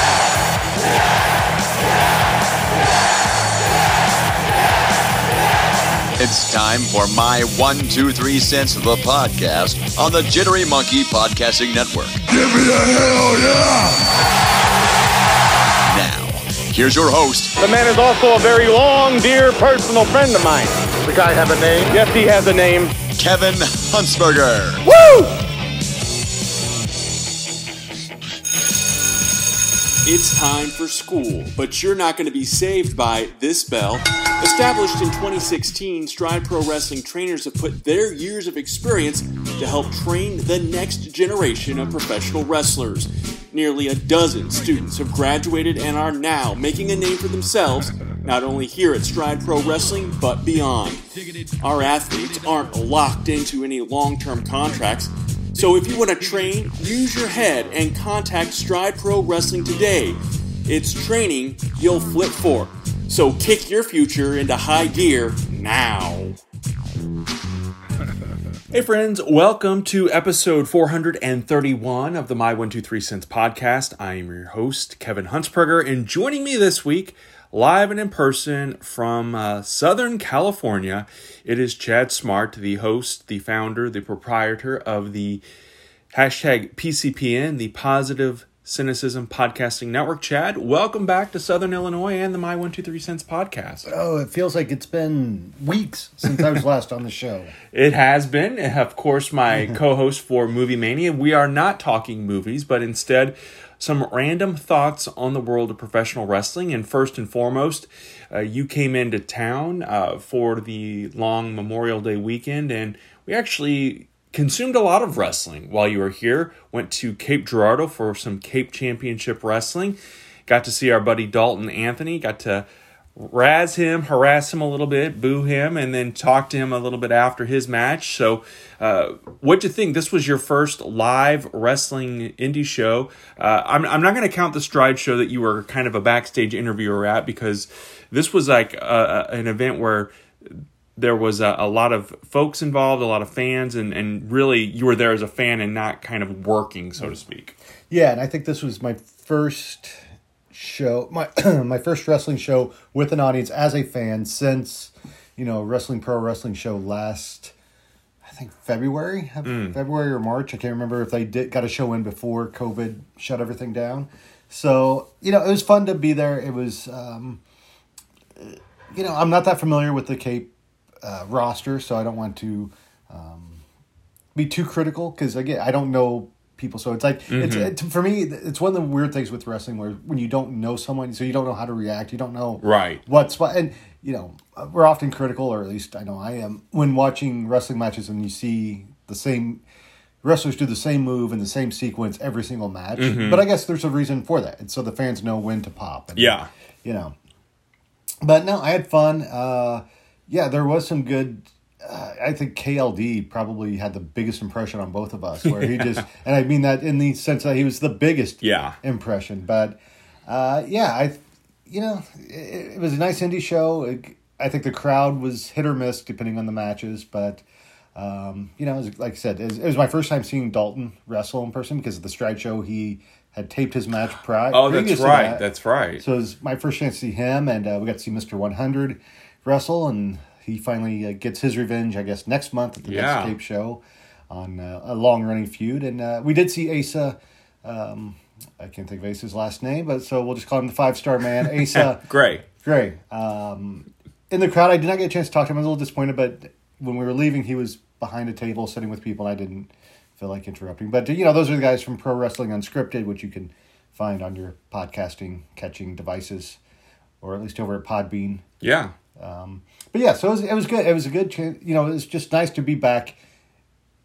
Yeah! Yeah! Yeah! Yeah! It's time for my 1, 2, 3 cents of the podcast on the Jittery Monkey Podcasting Network. Give me the hell yeah! Now, here's your host. The man is also a very long, dear personal friend of mine. Does the guy have a name? Yes, he has a name. Kevin Hunsberger. Woo! It's time for school, but you're not going to be saved by this bell. Established in 2016, Stride Pro Wrestling trainers have put their years of experience to help train the next generation of professional wrestlers. Nearly a dozen students have graduated and are now making a name for themselves, not only here at Stride Pro Wrestling, but beyond. Our athletes aren't locked into any long-term contracts, so if you want to train, use your head and contact Stride Pro Wrestling today. It's training you'll flip for. So kick your future into high gear now. Hey friends, welcome to episode 431 of the My 123 Cents podcast. I am your host, Kevin Hunsberger, and joining me this week, live and in person from Southern California, it is Chad Smart, the host, the founder, the proprietor of the hashtag PCPN, the Positive Cynicism Podcasting Network. Chad, welcome back to Southern Illinois and the My 123 Cents podcast. Oh, it feels like it's been weeks since I was last on the show. It has been. And of course, my co-host for Movie Mania. We are not talking movies, but instead some random thoughts on the world of professional wrestling. And first and foremost, you came into town for the long Memorial Day weekend, and we actually consumed a lot of wrestling while you were here. Went to Cape Girardeau for some Cape Championship Wrestling. Got to see our buddy Dalton Anthony. Got to razz him, harass him a little bit, boo him, and then talk to him a little bit after his match. So what'd you think? This was your first live wrestling indie show. I'm not going to count the Stride show that you were kind of a backstage interviewer at, because this was like an event where there was a lot of folks involved, a lot of fans, and really you were there as a fan and not kind of working, so to speak. Yeah, and I think this was my first show, my first wrestling show with an audience as a fan since, you know, Wrestling Pro Wrestling show last, I think February or March. I can't remember if they got a show in before COVID shut everything down. So, you know, it was fun to be there. It was, you know, I'm not that familiar with the Cape roster, so I don't want to be too critical, because again, I don't know people, so it's like for me, it's one of the weird things with wrestling where when you don't know someone, so you don't know how to react, you don't know what, and you know, we're often critical, or at least I know I am, when watching wrestling matches and you see the same wrestlers do the same move in the same sequence every single match. But I guess there's a reason for that, and so the fans know when to pop, and you know. But no, I had fun. There was some good. I think KLD probably had the biggest impression on both of us, where he just, and I mean that in the sense that he was the biggest impression. But it was a nice indie show. I think the crowd was hit or miss depending on the matches, but like I said, it was my first time seeing Dalton wrestle in person, because of the Stride show he had taped his match prior. Oh, that's right. That's right. So it was my first chance to see him, and we got to see Mr. 100 wrestle, and he finally gets his revenge, I guess, next month at the next Cape show on a long-running feud. And we did see Asa. I can't think of Asa's last name, but so we'll just call him the five-star man, Asa Gray. In the crowd, I did not get a chance to talk to him. I was a little disappointed, but when we were leaving, he was behind a table sitting with people, and I didn't feel like interrupting. But, you know, those are the guys from Pro Wrestling Unscripted, which you can find on your podcasting-catching devices, or at least over at Podbean. Yeah. But yeah, so it was good. It was a good chance. You know, it was just nice to be back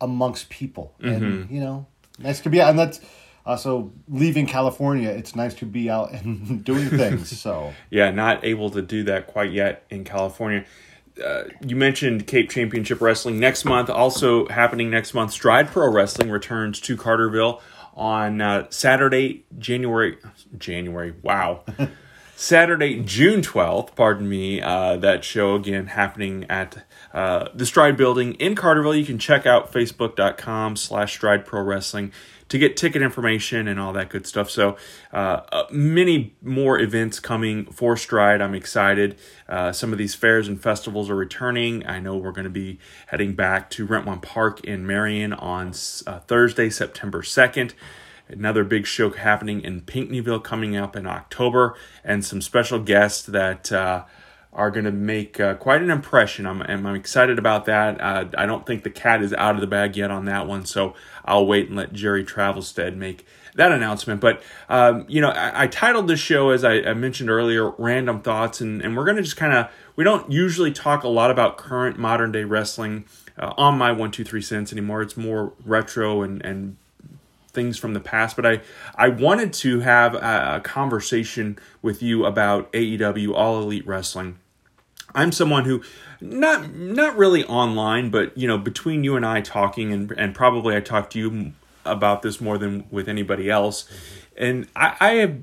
amongst people, and you know, nice to be out. And that's also leaving California. It's nice to be out and doing things. So yeah, not able to do that quite yet in California. you mentioned Cape Championship Wrestling next month. Also happening next month, Stride Pro Wrestling returns to Carterville on Saturday, Saturday, June 12th, that show again happening at the Stride Building in Carterville. You can check out facebook.com/Stride Pro Wrestling to get ticket information and all that good stuff. So many more events coming for Stride. I'm excited. Some of these fairs and festivals are returning. I know we're going to be heading back to Rentwan Park in Marion on Thursday, September 2nd. Another big show happening in Pinckneyville coming up in October, and some special guests that are going to make quite an impression. I'm excited about that. I don't think the cat is out of the bag yet on that one, so I'll wait and let Jerry Travelstead make that announcement. But, I titled this show, as I mentioned earlier, Random Thoughts, and we're going to just kind of, we don't usually talk a lot about current modern-day wrestling on my 1, 2, 3 cents anymore. It's more retro and things from the past, but I wanted to have a conversation with you about AEW, All Elite Wrestling. I'm someone who, not really online, but between you and I talking, and probably I talk to you about this more than with anybody else, and I have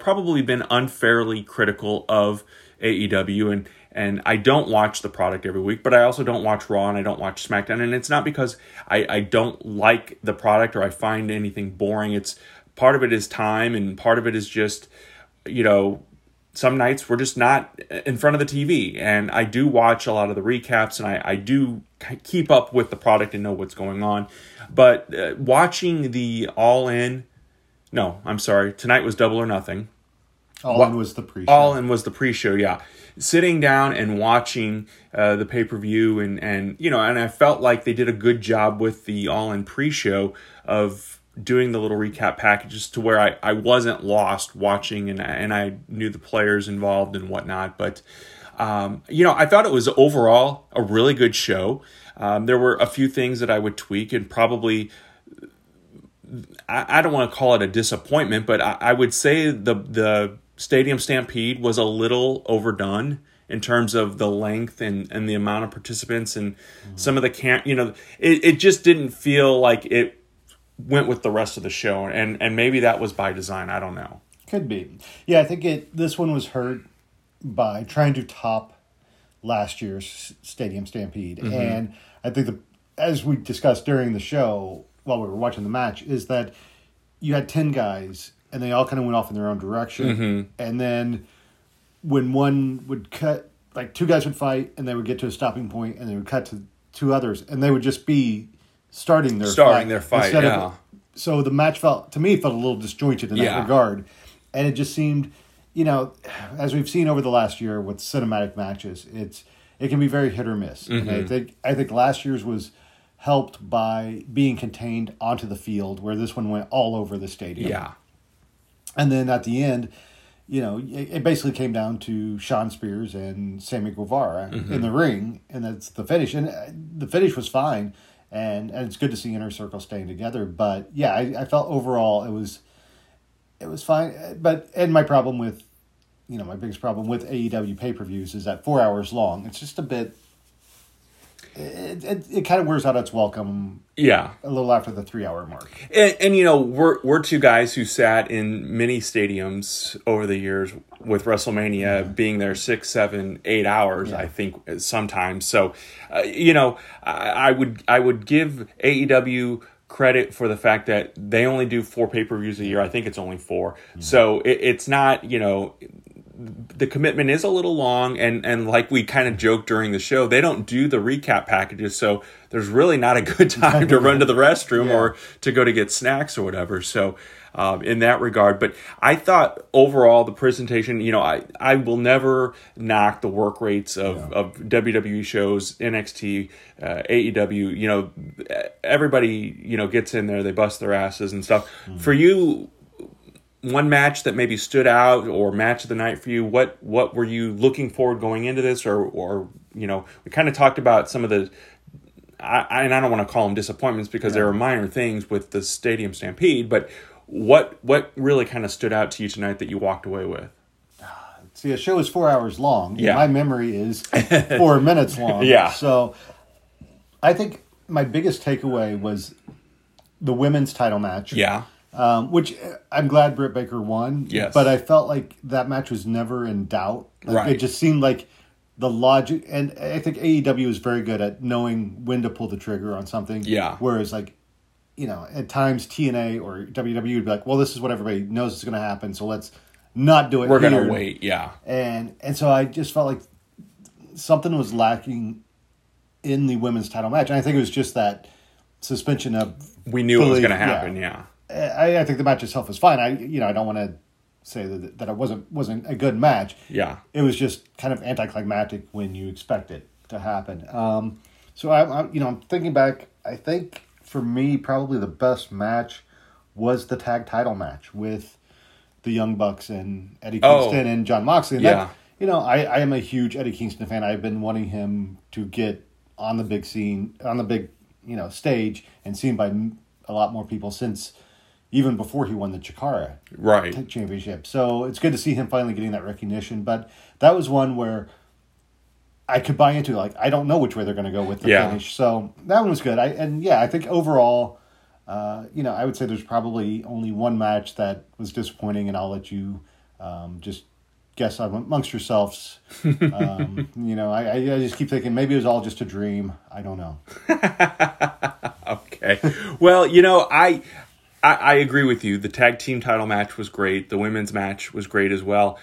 probably been unfairly critical of AEW, and I don't watch the product every week, but I also don't watch Raw and I don't watch SmackDown. And it's not because I don't like the product or I find anything boring. It's part of it is time, and part of it is just, some nights we're just not in front of the TV. And I do watch a lot of the recaps, and I do keep up with the product and know what's going on. But watching the tonight was Double or Nothing. All In was the pre-show. All In was the pre-show, yeah. Sitting down and watching the pay-per-view, and I felt like they did a good job with the All In pre-show of doing the little recap packages to where I wasn't lost watching, and I knew the players involved and whatnot. But, I thought it was overall a really good show. There were a few things that I would tweak, and probably I don't want to call it a disappointment, but I would say the Stadium Stampede was a little overdone in terms of the length and the amount of participants, and some of the it just didn't feel like it went with the rest of the show, and maybe that was by design. I don't know. Could be. Yeah, I think this one was hurt by trying to top last year's Stadium Stampede, mm-hmm. and I think as we discussed during the show while we were watching the match, is that you had 10 guys and they all kind of went off in their own direction. Mm-hmm. And then when one would cut, like two guys would fight and they would get to a stopping point and they would cut to two others and they would just be starting their fight. So the match felt a little disjointed in that regard. And it just seemed, as we've seen over the last year with cinematic matches, it can be very hit or miss. Mm-hmm. And I think last year's was helped by being contained onto the field, where this one went all over the stadium. Yeah. And then at the end, it basically came down to Sean Spears and Sammy Guevara mm-hmm. in the ring, and that's the finish. And the finish was fine, and it's good to see Inner Circle staying together. But yeah, I felt overall it was fine. But my problem with, my biggest problem with AEW pay-per-views is that 4 hours long. It's just a bit. It kind of wears out its welcome a little after the 3 hour mark. And we're two guys who sat in many stadiums over the years with WrestleMania being there 6, 7, 8 hours, I think sometimes. So, I would give AEW credit for the fact that they only do 4 pay-per-views a year. I think it's only 4. Mm-hmm. So it's not, the commitment is a little long, and like we kind of joked during the show, they don't do the recap packages, so there's really not a good time to run to the restroom or to go to get snacks or whatever. So in that regard, but I thought overall the presentation, I will never knock the work rates of WWE shows, NXT, AEW, everybody, gets in there, they bust their asses and stuff. Mm. For you, one match that maybe stood out or match of the night for you, what were you looking forward going into this? Or we kind of talked about some of the, and I don't want to call them disappointments because there are minor things with the Stadium Stampede, but what really kind of stood out to you tonight that you walked away with? See, a show is 4 hours long. Yeah. My memory is 4 minutes long. Yeah. So I think my biggest takeaway was the women's title match. Yeah. Which I'm glad Britt Baker won. Yes. But I felt like that match was never in doubt. Like, right. It just seemed like the logic. And I think AEW is very good at knowing when to pull the trigger on something. Yeah. Whereas, like, you know, at times TNA or WWE would be like, well, this is what everybody knows is going to happen. So let's not do it. We're going to wait. Yeah. And so I just felt like something was lacking in the women's title match. And I think it was just that suspension of we knew it was going to happen. Yeah. I think the match itself was fine. I don't want to say that it wasn't a good match. Yeah, it was just kind of anticlimactic when you expect it to happen. So I'm thinking back. I think for me, probably the best match was the tag title match with the Young Bucks and Eddie Kingston and John Moxley. And yeah, I am a huge Eddie Kingston fan. I've been wanting him to get on the big scene, on the big stage, and seen by a lot more people since. Even before he won the Chikara championship. So it's good to see him finally getting that recognition. But that was one where I could buy into, like, I don't know which way they're going to go with the finish. So that one was good. I think overall, I would say there's probably only one match that was disappointing, and I'll let you just guess amongst yourselves. I just keep thinking maybe it was all just a dream. I don't know. Okay. Well, I agree with you. The tag team title match was great. The women's match was great as well.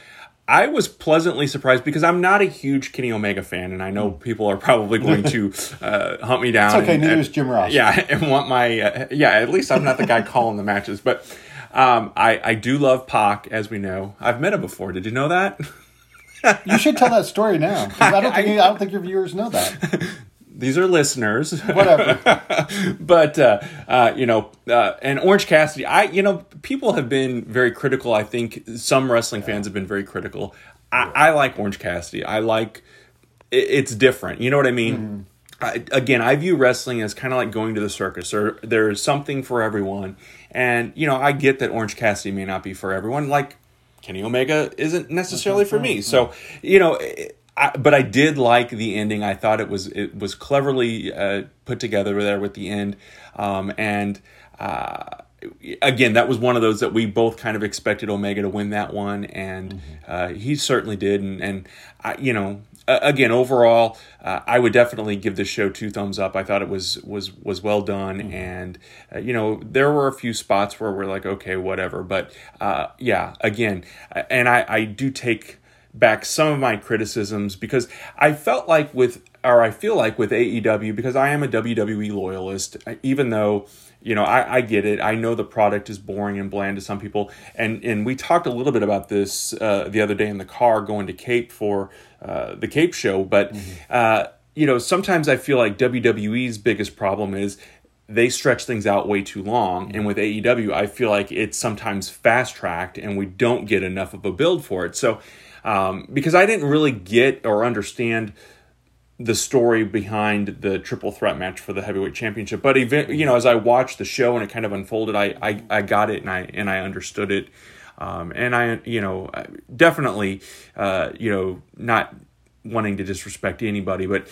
I was pleasantly surprised because I'm not a huge Kenny Omega fan, and I know people are probably going to hunt me down. It's okay, neither is Jim Ross. Yeah, and want my at least I'm not the guy calling the matches. But I do love Pac, as we know. I've met him before. Did you know that? You should tell that story now. I don't think your viewers know that. These are listeners. Whatever. But, and Orange Cassidy, people have been very critical. I think some wrestling fans have been very critical. I like Orange Cassidy. I like, it's different. You know what I mean? Mm-hmm. I view wrestling as kind of like going to the circus. Or there's something for everyone. And, I get that Orange Cassidy may not be for everyone. Like, Kenny Omega isn't necessarily for me. So, but I did like the ending. I thought it was cleverly put together there with the end. Again, that was one of those that we both kind of expected Omega to win that one. And he certainly did. Again, overall, I would definitely give this show 2 thumbs up. I thought it was well done. Mm-hmm. And, there were a few spots where we're like, okay, whatever. But, again, and I do take back some of my criticisms because I feel like with AEW, because I am a WWE loyalist, even though, I get it. I know the product is boring and bland to some people. And we talked a little bit about this the other day in the car going to Cape for the Cape show. But, sometimes I feel like WWE's biggest problem is they stretch things out way too long. And with AEW, I feel like it's sometimes fast-tracked and we don't get enough of a build for it. So, because I didn't really get or understand the story behind the triple threat match for the heavyweight championship, but as I watched the show and it kind of unfolded, I got it and I understood it, and I definitely not wanting to disrespect anybody, but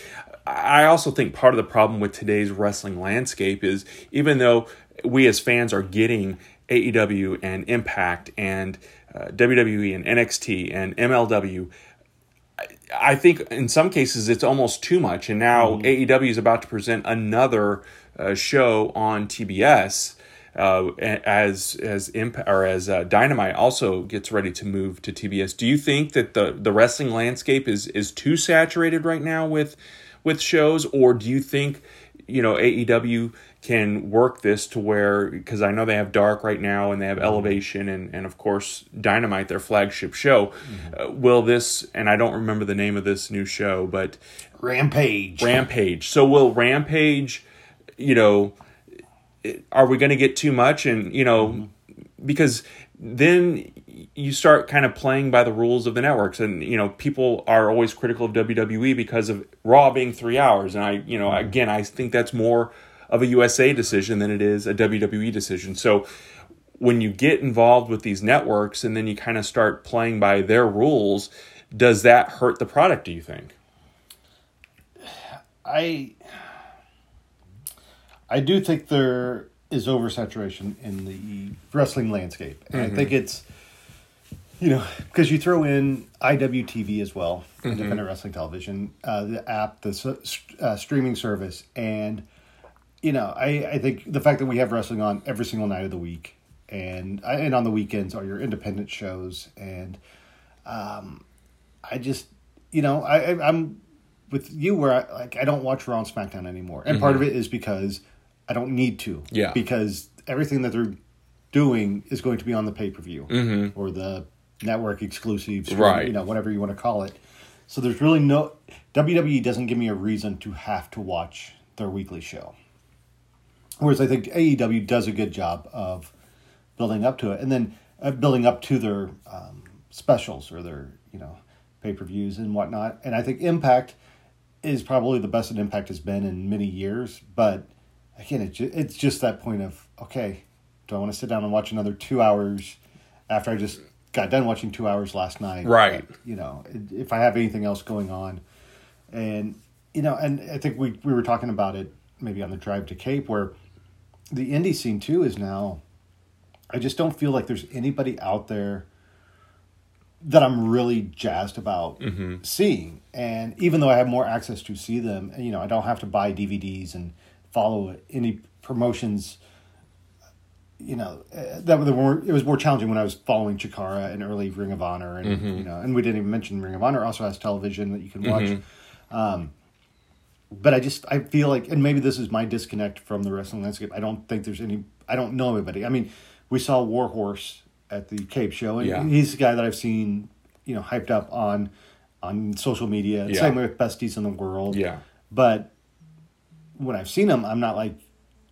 I also think part of the problem with today's wrestling landscape is even though we as fans are getting AEW and Impact and WWE and NXT and MLW, I think in some cases it's almost too much. And now AEW is about to present another show on TBS as Dynamite also gets ready to move to TBS. Do you think that the wrestling landscape is too saturated right now with shows, or do you think AEW can work this to where, because I know they have Dark right now and they have Elevation and of course Dynamite, their flagship show. Will this, and I don't remember the name of this new show, but Rampage. So will Rampage, are we going to get too much? And because then you start kind of playing by the rules of the networks, and people are always critical of WWE because of Raw being 3 hours, and I think that's more of a USA decision than it is a WWE decision. So when you get involved with these networks and then you kind of start playing by their rules, Does that hurt the product, do you think? I do think there is oversaturation in the wrestling landscape. And I think it's, you know, because you throw in IWTV as well, Independent Wrestling Television, the app, the streaming service. And, you know, I think the fact that we have wrestling on every single night of the week and on the weekends are your independent shows. And I just, you know, I'm with you where I don't watch Raw and SmackDown anymore. And part of it is because I don't need to. Yeah. Because everything that they're doing is going to be on the pay-per-view or the network exclusive stream, right, you know, whatever you want to call it. So there's really no... WWE doesn't give me a reason to have to watch their weekly show. Whereas I think AEW does a good job of building up to it. And then building up to their specials or their, you know, pay-per-views and whatnot. And I think Impact is probably the best that Impact has been in many years. But again, it's just that point of, okay, do I want to sit down and watch another 2 hours after I just got done watching 2 hours last night? Right. But, you know, if I have anything else going on. And, you know, and I think we were talking about it maybe on the drive to Cape, where the indie scene too is now, I just don't feel like there's anybody out there that I'm really jazzed about seeing. And even though I have more access to see them, you know, I don't have to buy DVDs and follow any promotions, you know, it was more challenging when I was following Chikara and early Ring of Honor. And, you know, and we didn't even mention Ring of Honor also has television that you can watch. But I feel like, and maybe this is my disconnect from the wrestling landscape. I don't think there's any, I don't know anybody. I mean, we saw Warhorse at the Cape Show, and he's the guy that I've seen, you know, hyped up on social media. Yeah. Same way with Besties in the World. Yeah. But when I've seen him, I'm not like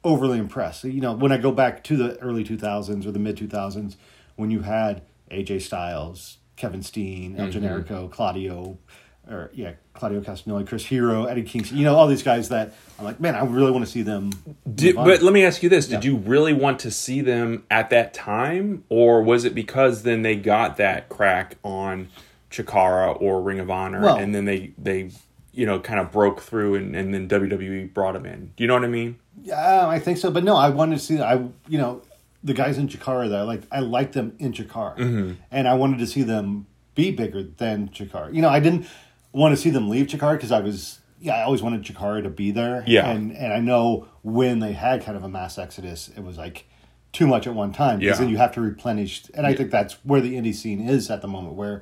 overly impressed. You know, when I go back to the early 2000s or the mid 2000s, when you had AJ Styles, Kevin Steen, El Generico, Claudio Castagnoli, Chris Hero, Eddie Kingston, you know, all these guys that I'm like, man, I really want to see them. But let me ask you this. Did you really want to see them at that time? Or was it because then they got that crack on Chikara or Ring of Honor, and then they you know, kind of broke through and then WWE brought them in? Do you know what I mean? Yeah, I think so. But no, I wanted to see that. You know, the guys in Chikara that I liked them in Chikara. And I wanted to see them be bigger than Chikara. You know, I didn't want to see them leave Chikara because I always wanted Chikara to be there. Yeah. And I know when they had kind of a mass exodus, it was like too much at one time. Because then you have to replenish. And I think that's where the indie scene is at the moment, where,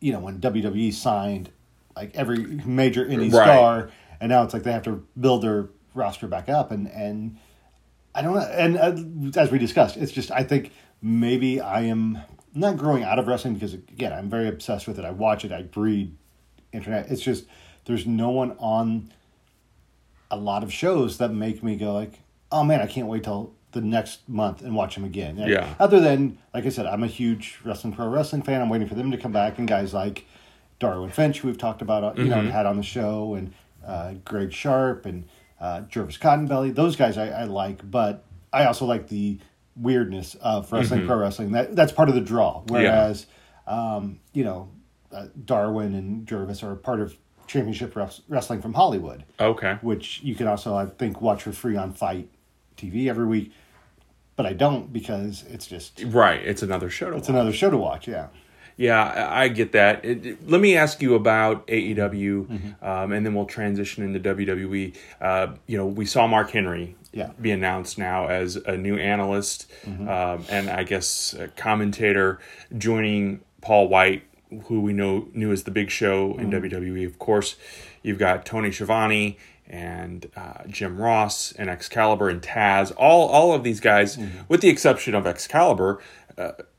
you know, when WWE signed like every major indie star, and now it's like they have to build their roster back up. And I don't know. And as we discussed, it's just, I think maybe I am not growing out of wrestling because, again, I'm very obsessed with it. I watch it. I breed internet. It's just there's no one on a lot of shows that make me go like, oh, man, I can't wait till the next month and watch them again. And other than, like I said, I'm a huge pro wrestling fan. I'm waiting for them to come back. And guys like Darwin Finch, who we've talked about, you know, had on the show, and Greg Sharp and Jervis Cottonbelly. Those guys I like, but I also like the weirdness of wrestling, pro wrestling. That's part of the draw. Whereas, you know, Darwin and Jervis are part of Championship Wrestling from Hollywood. Okay. Which you can also, I think, watch for free on Fight TV every week. But I don't because it's just... Right. It's another show to watch. Yeah. Yeah, I get that. Let me ask you about AEW, and then we'll transition into WWE. You know, we saw Mark Henry be announced now as a new analyst and I guess a commentator, joining Paul White, who we knew as the Big Show in WWE. Of course, you've got Tony Schiavone and Jim Ross and Excalibur and Taz. All of these guys, with the exception of Excalibur,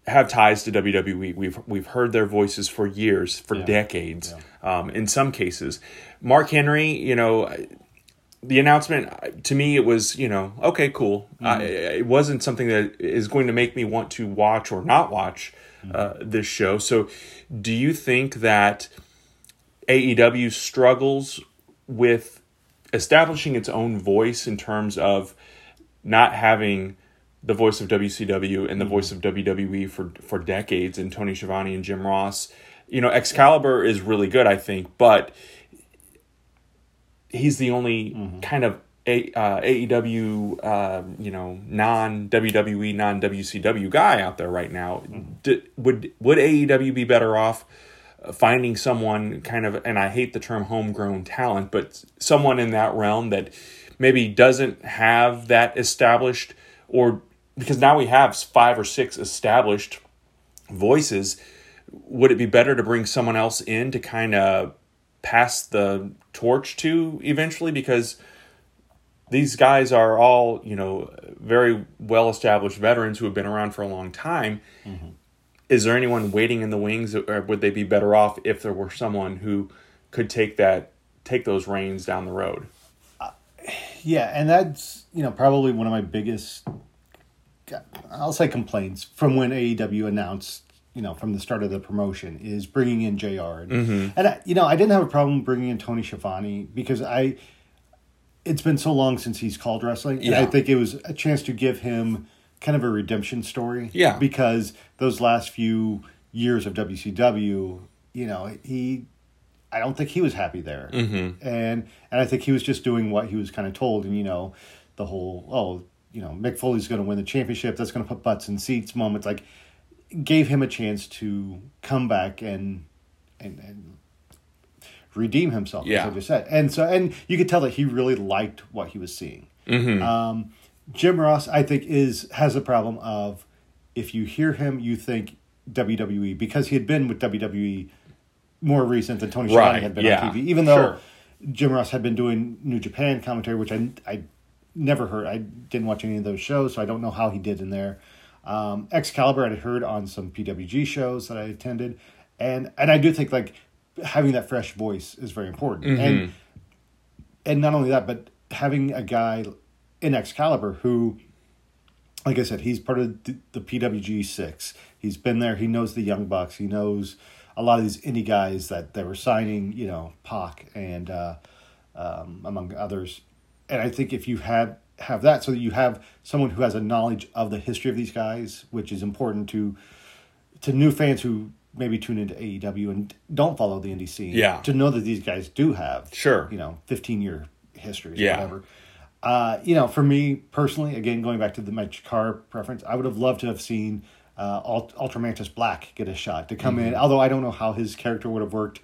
have ties to WWE. We've heard their voices for years, for decades, in some cases. Mark Henry, you know, the announcement, to me, it was, you know, okay, cool. It wasn't something that is going to make me want to watch or not watch this show. So do you think that AEW struggles with establishing its own voice in terms of not having the voice of WCW and the voice of WWE for decades, and Tony Schiavone and Jim Ross, You know, Excalibur is really good, I think, but he's the only kind of AEW, you know, non-WWE, non-WCW guy out there right now. Would AEW be better off finding someone kind of, and I hate the term homegrown talent, but someone in that realm that maybe doesn't have that established, or because now we have 5 or 6 established voices, would it be better to bring someone else in to kind of pass the torch to eventually? Because these guys are all, you know, very well-established veterans who have been around for a long time. Mm-hmm. Is there anyone waiting in the wings, or would they be better off if there were someone who could take those reins down the road? Yeah, and that's, you know, probably one of my biggest, I'll say, complaints from when AEW announced, you know, from the start of the promotion, is bringing in JR. And I, you know, I didn't have a problem bringing in Tony Schiavone because it's been so long since he's called wrestling. Yeah. And I think it was a chance to give him kind of a redemption story. Yeah. Because those last few years of WCW, you know, I don't think he was happy there. And I think he was just doing what he was kind of told. And, you know, the whole, Mick Foley's going to win the championship, that's going to put butts in seats moments, like, gave him a chance to come back and redeem himself, as I just said. And you could tell that he really liked what he was seeing. Jim Ross, I think, has a problem of, if you hear him, you think WWE, because he had been with WWE more recent than Tony Schiavone had been on TV, even though Jim Ross had been doing New Japan commentary, which I never heard. I didn't watch any of those shows, so I don't know how he did in there. Excalibur I'd heard on some PWG shows that I attended, and I do think, like, having that fresh voice is very important. And not only that, but having a guy in Excalibur who, like I said, he's part of the PWG 6. He's been there. He knows the Young Bucks. He knows a lot of these indie guys that they were signing, you know, Pac and among others. And I think if you have that, so that you have someone who has a knowledge of the history of these guys, which is important to new fans who maybe tune into AEW and don't follow the indie scene, to know that these guys do have, you know, 15-year histories or whatever. You know, for me personally, again, going back to my Chikara preference, I would have loved to have seen Ultramantis Black get a shot to come in, although I don't know how his character would have worked,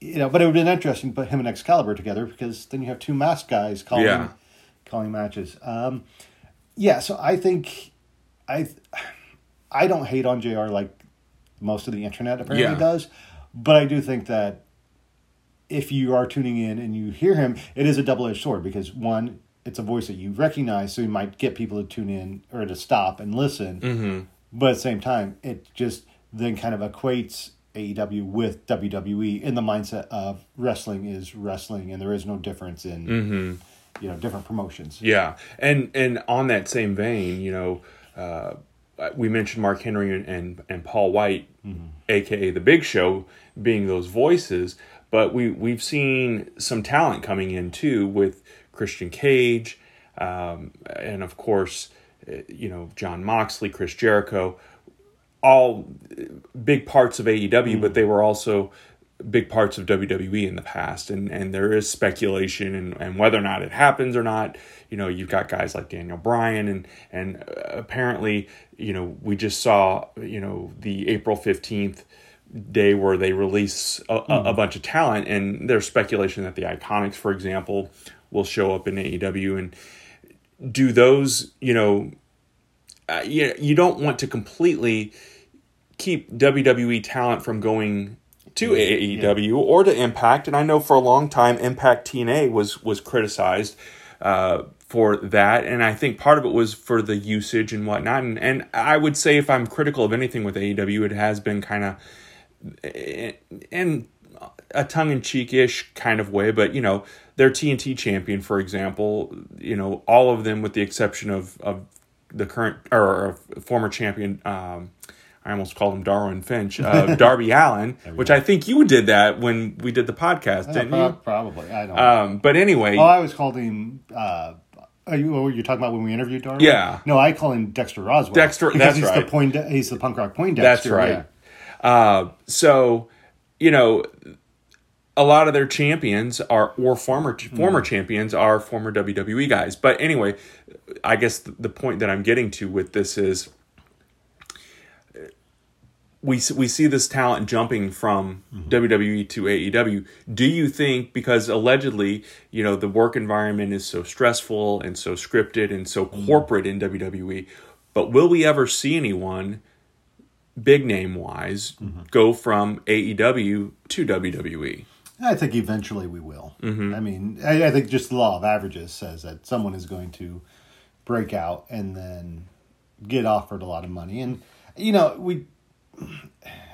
you know, but it would have been interesting to put him and Excalibur together, because then you have two masked guys calling matches. So I think I don't hate on JR like most of the internet apparently does, but I do think that if you are tuning in and you hear him, it is a double-edged sword, because one, it's a voice that you recognize, so you might get people to tune in or to stop and listen, but at the same time, it just then kind of equates AEW with WWE in the mindset of wrestling is wrestling, and there is no difference in you know, different promotions. And on that same vein, you know, we mentioned Mark Henry and Paul White, aka the Big Show, being those voices, but we've seen some talent coming in too with Christian Cage, and of course, you know, John Moxley, Chris Jericho, all big parts of AEW, but they were also big parts of WWE in the past, and there is speculation and whether or not it happens or not. You know, you've got guys like Daniel Bryan, and apparently, you know, we just saw, you know, the April 15th day where they release a bunch of talent, and there's speculation that the Iconics, for example, will show up in AEW. And do those, you know, you don't want to completely keep WWE talent from going to AEW or to Impact. And I know for a long time Impact TNA was criticized for that, and I think part of it was for the usage and whatnot. And I would say, if I'm critical of anything with AEW, it has been kind of in a tongue-in-cheek-ish kind of way, but, you know, their TNT champion, for example, you know, all of them, with the exception of the current or former champion, I almost called him Darwin Finch, Darby Allin, which I think you did that when we did the podcast, didn't you? Probably, I don't know. But anyway. I was called him, you're talking about when we interviewed Darby? Yeah. No, I call him Dexter Roswell. Dexter, that's right. Because he's the punk rock Poindexter. That's right. Yeah. So you know, a lot of their champions are, or former champions are former WWE guys. But anyway, I guess the point that I'm getting to with this is we see this talent jumping from WWE to AEW. Do you think, because allegedly, you know, the work environment is so stressful and so scripted and so corporate in WWE, but will we ever see anyone big name wise go from AEW to WWE? I think eventually we will. I mean, I think just the law of averages says that someone is going to break out and then get offered a lot of money. And, you know,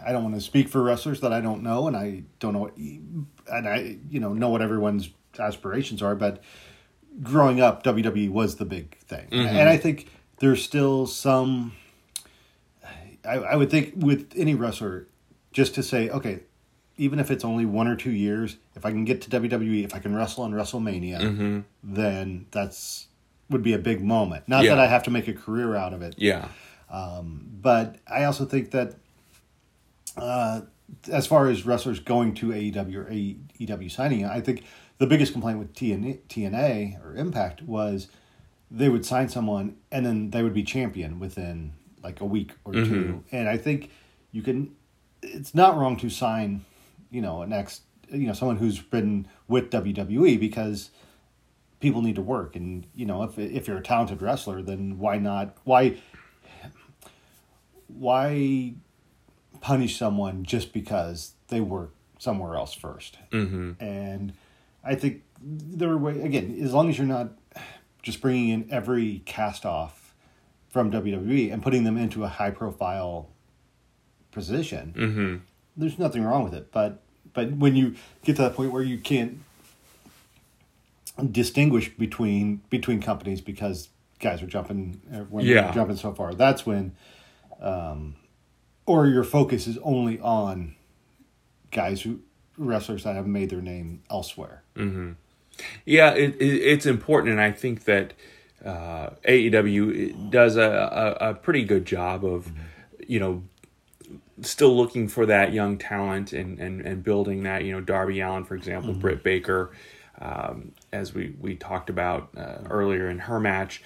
I don't want to speak for wrestlers that I don't know, and I don't know, and I, you know what everyone's aspirations are, but growing up, WWE was the big thing. And I think there's still some, I would think with any wrestler, just to say, okay, even if it's only 1 or 2 years, if I can get to WWE, if I can wrestle on WrestleMania, then that's would be a big moment. Not that I have to make a career out of it. But I also think that as far as wrestlers going to AEW or AEW signing, I think the biggest complaint with TNA or Impact was they would sign someone and then they would be champion within like a week or two. And I think you can, it's not wrong to sign, you know, an ex, you know, someone who's been with WWE, because people need to work. And, you know, if you're a talented wrestler, then why not, why punish someone just because they work somewhere else first? And I think there were, again, as long as you're not just bringing in every cast off from WWE and putting them into a high-profile position, there's nothing wrong with it. But when you get to that point where you can't distinguish between companies because guys are jumping, jumping so far, that's when, or your focus is only on guys who wrestlers that have made their name elsewhere. Yeah, it's important, and I think that. AEW does a pretty good job of, you know, still looking for that young talent and building that, you know, Darby Allin, for example, Britt Baker, as we talked about earlier in her match.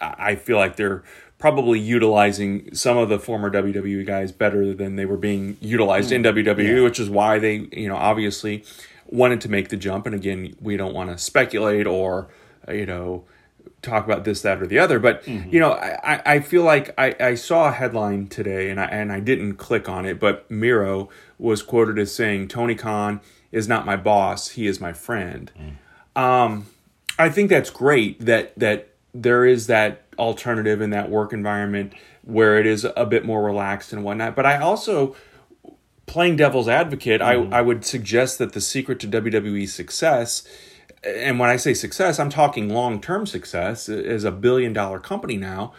I feel like they're probably utilizing some of the former WWE guys better than they were being utilized in WWE, which is why they, you know, obviously wanted to make the jump. And again, we don't want to speculate or, you know, talk about this, that, or the other. But, you know, I feel like I saw a headline today, and I didn't click on it, but Miro was quoted as saying, Tony Khan is not my boss, he is my friend. I think that's great that there is that alternative in that work environment where it is a bit more relaxed and whatnot. But I also, playing devil's advocate, I would suggest that the secret to WWE's success, and when I say success, I'm talking long-term success as a billion-dollar company now,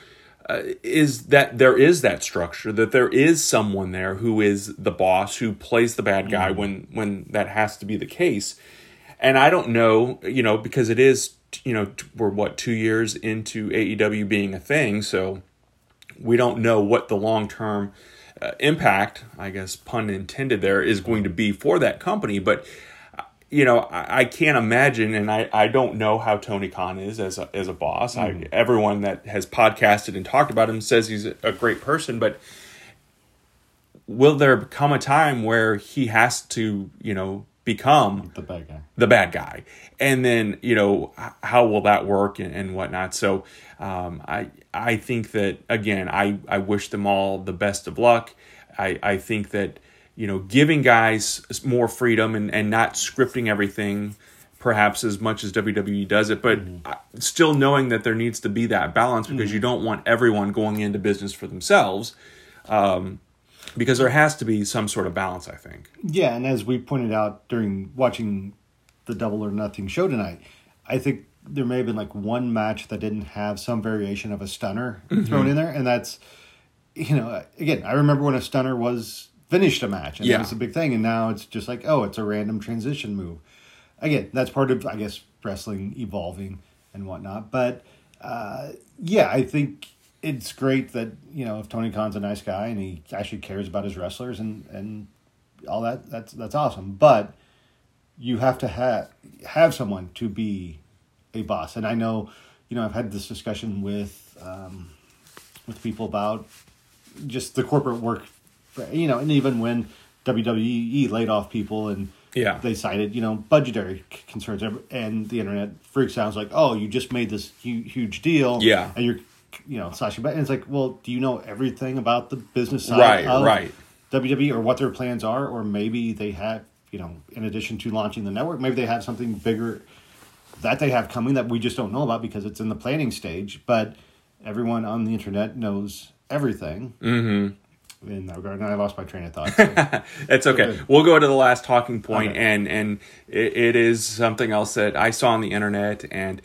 is that there is that structure, that there is someone there who is the boss, who plays the bad guy when that has to be the case. And I don't know, you know, because it is, you know, we're 2 years into AEW being a thing, so we don't know what the long-term impact, I guess pun intended there, is going to be for that company. But you know, I can't imagine, and I don't know how Tony Khan is as a boss. Everyone that has podcasted and talked about him says he's a great person, but will there come a time where he has to, you know, become the bad guy? And then, you know, how will that work and whatnot? So I think that, again, I wish them all the best of luck. I think that, you know, giving guys more freedom and not scripting everything perhaps as much as WWE does it, but still knowing that there needs to be that balance, because you don't want everyone going into business for themselves, because there has to be some sort of balance, I think. Yeah, and as we pointed out during watching the Double or Nothing show tonight, I think there may have been like one match that didn't have some variation of a stunner thrown in there, and that's, you know, again, I remember when a stunner was finished a match, and it was a big thing, and now it's just like, oh, it's a random transition move. Again, that's part of, I guess, wrestling evolving and whatnot. But yeah, I think it's great that, you know, if Tony Khan's a nice guy and he actually cares about his wrestlers and all that. That's awesome. But you have to have someone to be a boss. And I know, you know, I've had this discussion with people about just the corporate work, you know, and even when WWE laid off people and they cited, you know, budgetary concerns, and the internet freaks out. It's like, oh, you just made this huge deal. Yeah. And you're, you know, slashing back. And it's like, well, do you know everything about the business side of WWE or what their plans are? Or maybe they have, you know, in addition to launching the network, maybe they have something bigger that they have coming that we just don't know about because it's in the planning stage. But everyone on the internet knows everything. Mm-hmm. In that regard, and I lost my train of thought. So. It's okay. We'll go to the last talking point, and it is something else that I saw on the internet and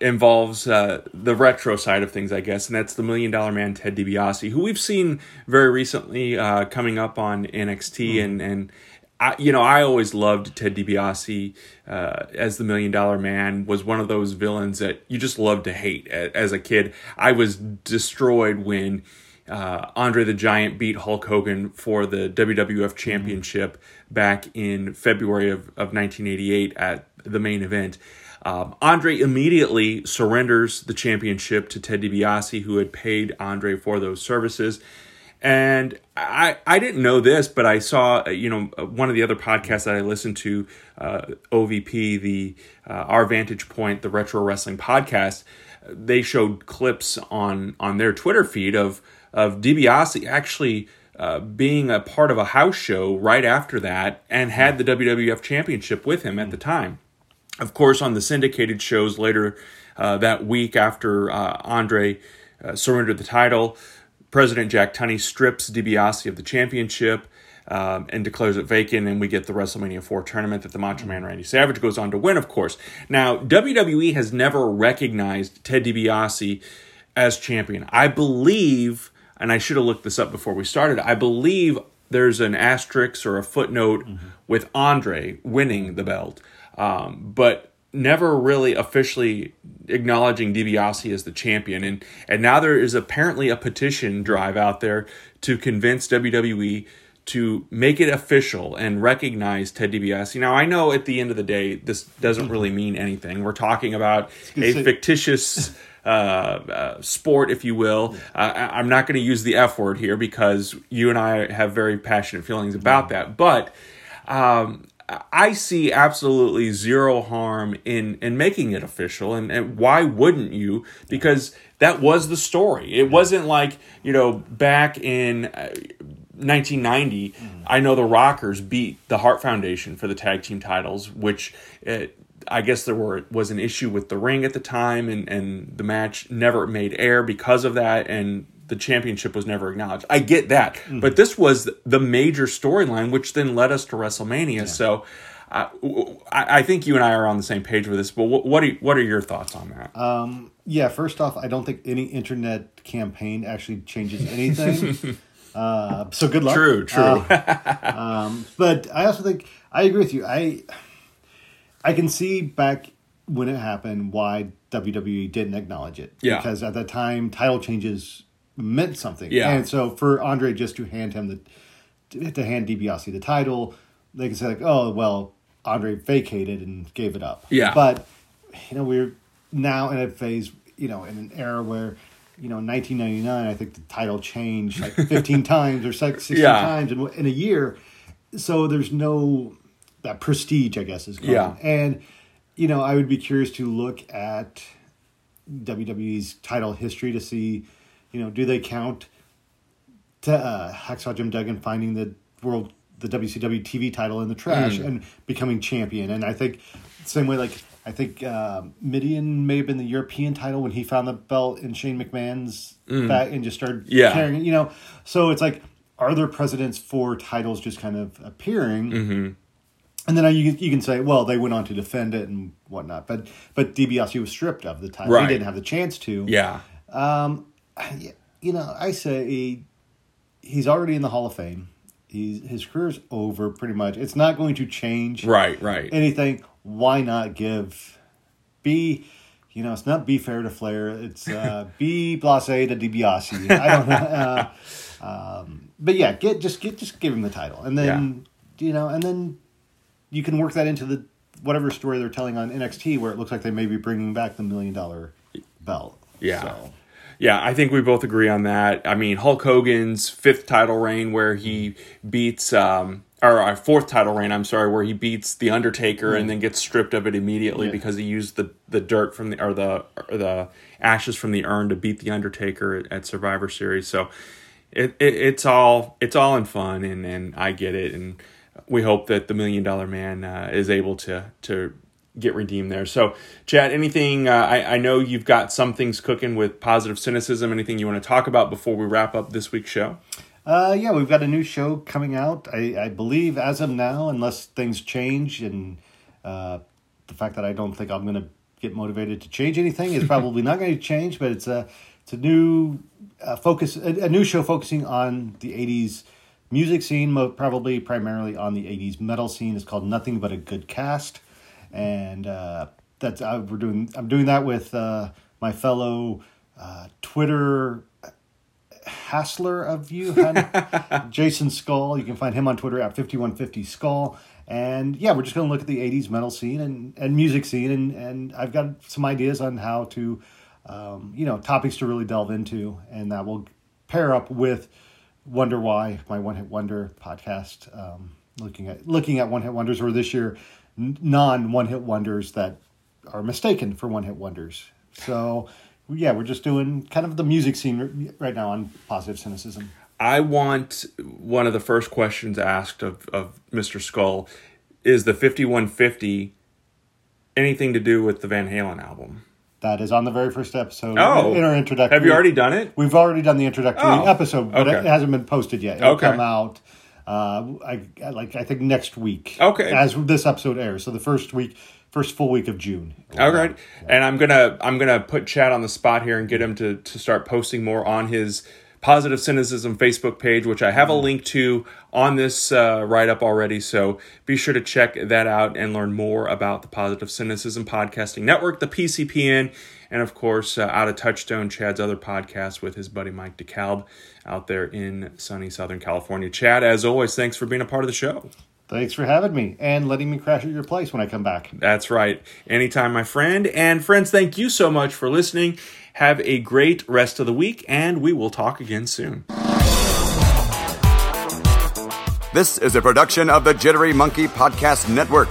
involves the retro side of things, I guess, and that's the $1 Million Man Ted DiBiase, who we've seen very recently coming up on NXT, and I always loved Ted DiBiase as the $1 Million Man. Was one of those villains that you just loved to hate as a kid. I was destroyed when Andre the Giant beat Hulk Hogan for the WWF Championship back in February of 1988 at the main event. Andre immediately surrenders the championship to Ted DiBiase, who had paid Andre for those services. And I didn't know this, but I saw, you know, one of the other podcasts that I listened to, OVP, the Our Vantage Point, the Retro Wrestling Podcast, they showed clips on their Twitter feed of DiBiase actually being a part of a house show right after that and had the WWF Championship with him at the time. Of course, on the syndicated shows later that week after Andre surrendered the title, President Jack Tunney strips DiBiase of the championship and declares it vacant, and we get the WrestleMania 4 tournament that the Macho Man Randy Savage goes on to win, of course. Now, WWE has never recognized Ted DiBiase as champion. I believe, and I should have looked this up before we started, I believe there's an asterisk or a footnote with Andre winning the belt, but never really officially acknowledging DiBiase as the champion. And now there is apparently a petition drive out there to convince WWE to make it official and recognize Ted DiBiase. Now, I know at the end of the day, this doesn't really mean anything. We're talking about a fictitious sport, if you will. I'm not going to use the F word here because you and I have very passionate feelings about that. But I see absolutely zero harm in making it official, and why wouldn't you? Because that was the story. It wasn't like, you know, back in 1990, I know the Rockers beat the Hart Foundation for the tag team titles, which I guess was an issue with the ring at the time, and the match never made air because of that, and the championship was never acknowledged. I get that. Mm-hmm. But this was the major storyline, which then led us to WrestleMania. Yeah. So I think you and I are on the same page with this. But what are your thoughts on that? First off, I don't think any internet campaign actually changes anything. So good luck. True. But I also think I agree with you. I can see back when it happened why WWE didn't acknowledge it. Yeah. Because at that time, title changes meant something. Yeah. And so for Andre just to hand hand DiBiase the title, they can say like, oh, well, Andre vacated and gave it up. Yeah. But, you know, we're now in a phase, you know, in an era where, you know, in 1999, I think the title changed like 15 times or 16 times in a year. So there's no, that prestige, I guess, is gone. Yeah. And, you know, I would be curious to look at WWE's title history to see, you know, do they count Hacksaw Jim Duggan finding the WCW TV title in the trash and becoming champion? And I think same way, like I think Midian may have been the European title when he found the belt in Shane McMahon's back and just started carrying it. You know, so it's like, are there precedents for titles just kind of appearing? Mm-hmm. And then you can say, well, they went on to defend it and whatnot, but DiBiase was stripped of the title. Right. He didn't have the chance to. Yeah. You know, I say he's already in the Hall of Fame. His career's over pretty much. It's not going to change anything. Why not give B, You know, it's not be fair to Flair. It's be blasé to DiBiase. I don't know. But yeah, just give him the title, and then you know, and then you can work that into the whatever story they're telling on NXT, where it looks like they may be bringing back the $1 million belt. Yeah. So. Yeah, I think we both agree on that. I mean, Hulk Hogan's fifth title reign where he beats, or our fourth title reign, I'm sorry, where he beats The Undertaker and then gets stripped of it immediately because he used the dirt from the, or the ashes from the urn to beat The Undertaker at Survivor Series. So it's all in fun, and I get it. And we hope that the $1 Million Man is able to get redeemed there. So, Chad, anything, I know you've got some things cooking with Positive Cynicism. Anything you want to talk about before we wrap up this week's show? Yeah, we've got a new show coming out, I believe, as of now, unless things change. And the fact that I don't think I'm going to get motivated to change anything is probably not going to change, but it's a new focus, a new show focusing on the 80s music scene, probably primarily on the 80s metal scene. It's called Nothing But a Good Cast. And I'm doing that with my fellow Twitter hassler of you, Jason Skull. You can find him on Twitter at 5150Skull. And yeah, we're just going to look at the 80s metal scene and music scene. And I've got some ideas on how to, topics to really delve into. And that will pair up with Wonder Why, my One Hit Wonder podcast, looking at One Hit Wonders, or this year, non-one hit wonders that are mistaken for one hit wonders. So yeah, we're just doing kind of the music scene right now on Positive Cynicism. I want one of the first questions asked of Mr. Skull is the 5150 anything to do with the Van Halen album? That is on the very first episode. Oh, in our introductory. Have you already done it? We've already done the introductory episode, but it hasn't been posted yet. It'll come out. I think next week. Okay. As this episode airs, so the first full week of June. All right, and I'm gonna put Chad on the spot here and get him to start posting more on his Positive Cynicism Facebook page, which I have a link to on this write-up already. So be sure to check that out and learn more about the Positive Cynicism Podcasting Network, the PCPN, and of course, Out of Touchstone, Chad's other podcast with his buddy Mike DeKalb out there in sunny Southern California. Chad, as always, thanks for being a part of the show. Thanks for having me and letting me crash at your place when I come back. That's right. Anytime, my friend. And friends, thank you so much for listening. Have a great rest of the week, and we will talk again soon. This is a production of the Jittery Monkey Podcast Network.